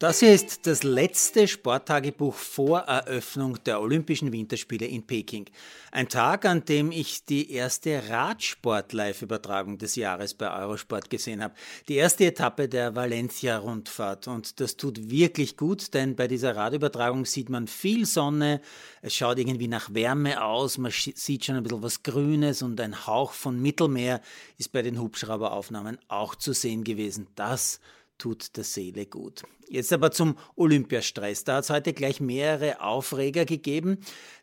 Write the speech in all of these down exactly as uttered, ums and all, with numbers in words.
Das hier ist das letzte Sporttagebuch vor Eröffnung der Olympischen Winterspiele in Peking. Ein Tag, an dem ich die erste Radsport-Live-Übertragung des Jahres bei Eurosport gesehen habe. Die erste Etappe der Valencia-Rundfahrt. Und das tut wirklich gut, denn bei dieser Radübertragung sieht man viel Sonne. Es schaut irgendwie nach Wärme aus. Man sieht schon ein bisschen was Grünes und ein Hauch von Mittelmeer ist bei den Hubschrauberaufnahmen auch zu sehen gewesen. Das tut der Seele gut. Jetzt aber zum Olympiastress. Da hat es heute gleich mehrere Aufreger gegeben.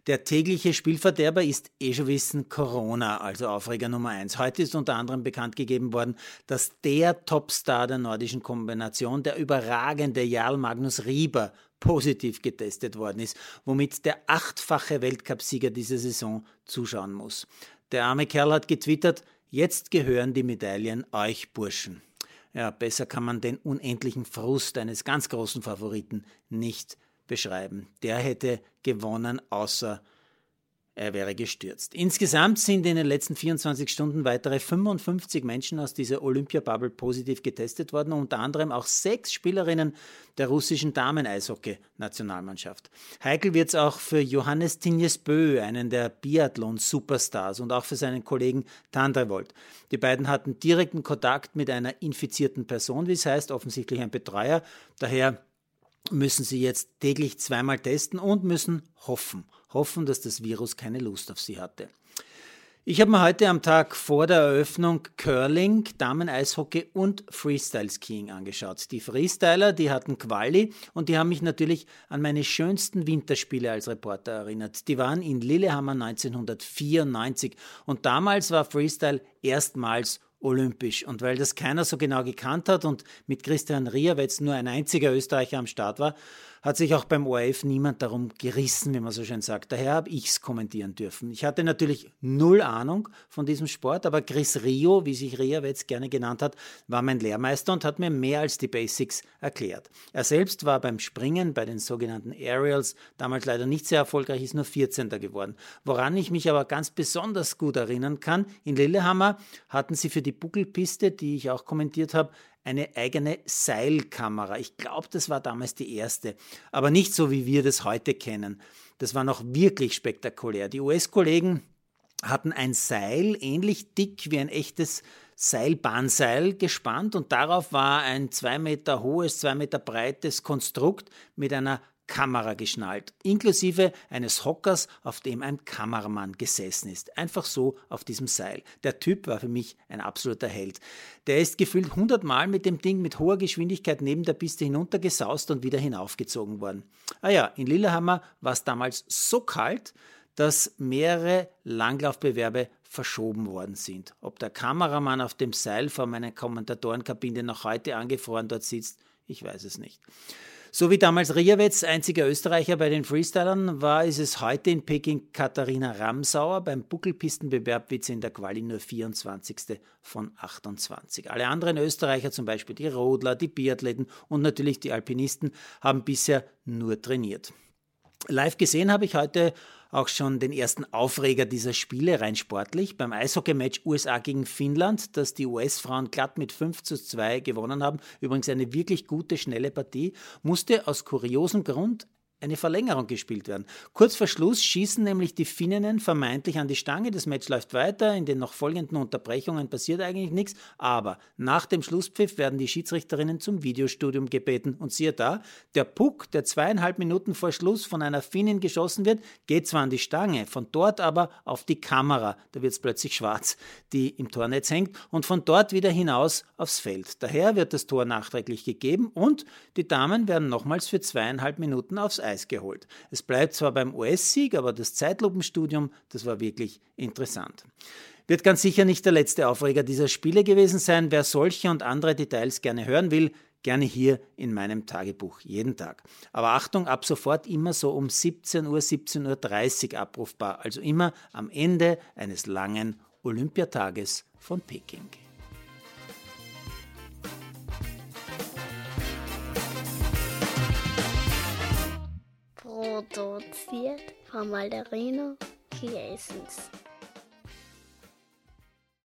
Der tägliche Spielverderber ist eh schon wissen Corona, also Aufreger Nummer eins. Heute ist unter anderem bekannt gegeben worden, dass der Topstar der nordischen Kombination, der überragende Jarl Magnus Rieber, positiv getestet worden ist, womit der achtfache Weltcupsieger dieser Saison zuschauen muss. Der arme Kerl hat getwittert: Jetzt gehören die Medaillen euch, Burschen. Ja, besser kann man den unendlichen Frust eines ganz großen Favoriten nicht beschreiben. Der hätte gewonnen, außer er wäre gestürzt. Insgesamt sind in den letzten vierundzwanzig Stunden weitere fünfundfünfzig Menschen aus dieser Olympia-Bubble positiv getestet worden, unter anderem auch sechs Spielerinnen der russischen Damen-Eishockey-Nationalmannschaft. Heikel wird es auch für Johannes Thingnes Bø, einen der Biathlon-Superstars, und auch für seinen Kollegen Tandrevold. Die beiden hatten direkten Kontakt mit einer infizierten Person, wie es heißt, offensichtlich ein Betreuer. Daher müssen sie jetzt täglich zweimal testen und müssen hoffen, hoffen, dass das Virus keine Lust auf sie hatte. Ich habe mir heute am Tag vor der Eröffnung Curling, Damen-Eishockey und Freestyle-Skiing angeschaut. Die Freestyler, die hatten Quali und die haben mich natürlich an meine schönsten Winterspiele als Reporter erinnert. Die waren in Lillehammer neunzehnhundertvierundneunzig und damals war Freestyle erstmals olympisch. Und weil das keiner so genau gekannt hat und mit Christian Rieder, weil es nur ein einziger Österreicher am Start war, hat sich auch beim O R F niemand darum gerissen, wie man so schön sagt. Daher habe ich es kommentieren dürfen. Ich hatte natürlich null Ahnung von diesem Sport, aber Chris Rio, wie sich Riederwetz gerne genannt hat, war mein Lehrmeister und hat mir mehr als die Basics erklärt. Er selbst war beim Springen, bei den sogenannten Aerials, damals leider nicht sehr erfolgreich, ist nur vierzehnter geworden. Woran ich mich aber ganz besonders gut erinnern kann, in Lillehammer hatten sie für die Buckelpiste, die ich auch kommentiert habe, eine eigene Seilkamera. Ich glaube, das war damals die erste, aber nicht so, wie wir das heute kennen. Das war noch wirklich spektakulär. Die U S-Kollegen hatten ein Seil, ähnlich dick wie ein echtes Seilbahnseil, gespannt und darauf war ein zwei Meter hohes, zwei Meter breites Konstrukt mit einer Kamera geschnallt, inklusive eines Hockers, auf dem ein Kameramann gesessen ist. Einfach so auf diesem Seil. Der Typ war für mich ein absoluter Held. Der ist gefühlt hundertmal mit dem Ding mit hoher Geschwindigkeit neben der Piste hinuntergesaust und wieder hinaufgezogen worden. Ah ja, in Lillehammer war es damals so kalt, dass mehrere Langlaufbewerbe verschoben worden sind. Ob der Kameramann auf dem Seil vor meiner Kommentatorenkabine noch heute angefroren dort sitzt, ich weiß es nicht. So wie damals Riederwetz, einziger Österreicher bei den Freestylern, war ist es heute in Peking Katharina Ramsauer, beim Buckelpistenbewerb wird sie in der Quali nur vierundzwanzigste von achtundzwanzig. Alle anderen Österreicher, zum Beispiel die Rodler, die Biathleten und natürlich die Alpinisten, haben bisher nur trainiert. Live gesehen habe ich heute auch schon den ersten Aufreger dieser Spiele, rein sportlich, beim Eishockey-Match U S A gegen Finnland, das die U S-Frauen glatt mit fünf zu zwei gewonnen haben, übrigens eine wirklich gute, schnelle Partie, musste aus kuriosem Grund eine Verlängerung gespielt werden. Kurz vor Schluss schießen nämlich die Finninnen vermeintlich an die Stange, das Match läuft weiter, in den noch folgenden Unterbrechungen passiert eigentlich nichts, aber nach dem Schlusspfiff werden die Schiedsrichterinnen zum Videostudium gebeten und siehe da, der Puck, der zweieinhalb Minuten vor Schluss von einer Finnin geschossen wird, geht zwar an die Stange, von dort aber auf die Kamera, da wird es plötzlich schwarz, die im Tornetz hängt und von dort wieder hinaus aufs Feld. Daher wird das Tor nachträglich gegeben und die Damen werden nochmals für zweieinhalb Minuten aufs Eis geholt. Es bleibt zwar beim U S-Sieg, aber das Zeitlupenstudium, das war wirklich interessant. Wird ganz sicher nicht der letzte Aufreger dieser Spiele gewesen sein. Wer solche und andere Details gerne hören will, gerne hier in meinem Tagebuch, jeden Tag. Aber Achtung, ab sofort immer so um siebzehn Uhr, siebzehn Uhr dreißig abrufbar, also immer am Ende eines langen Olympiatages von Peking. Produziert von Valerino Chiesens.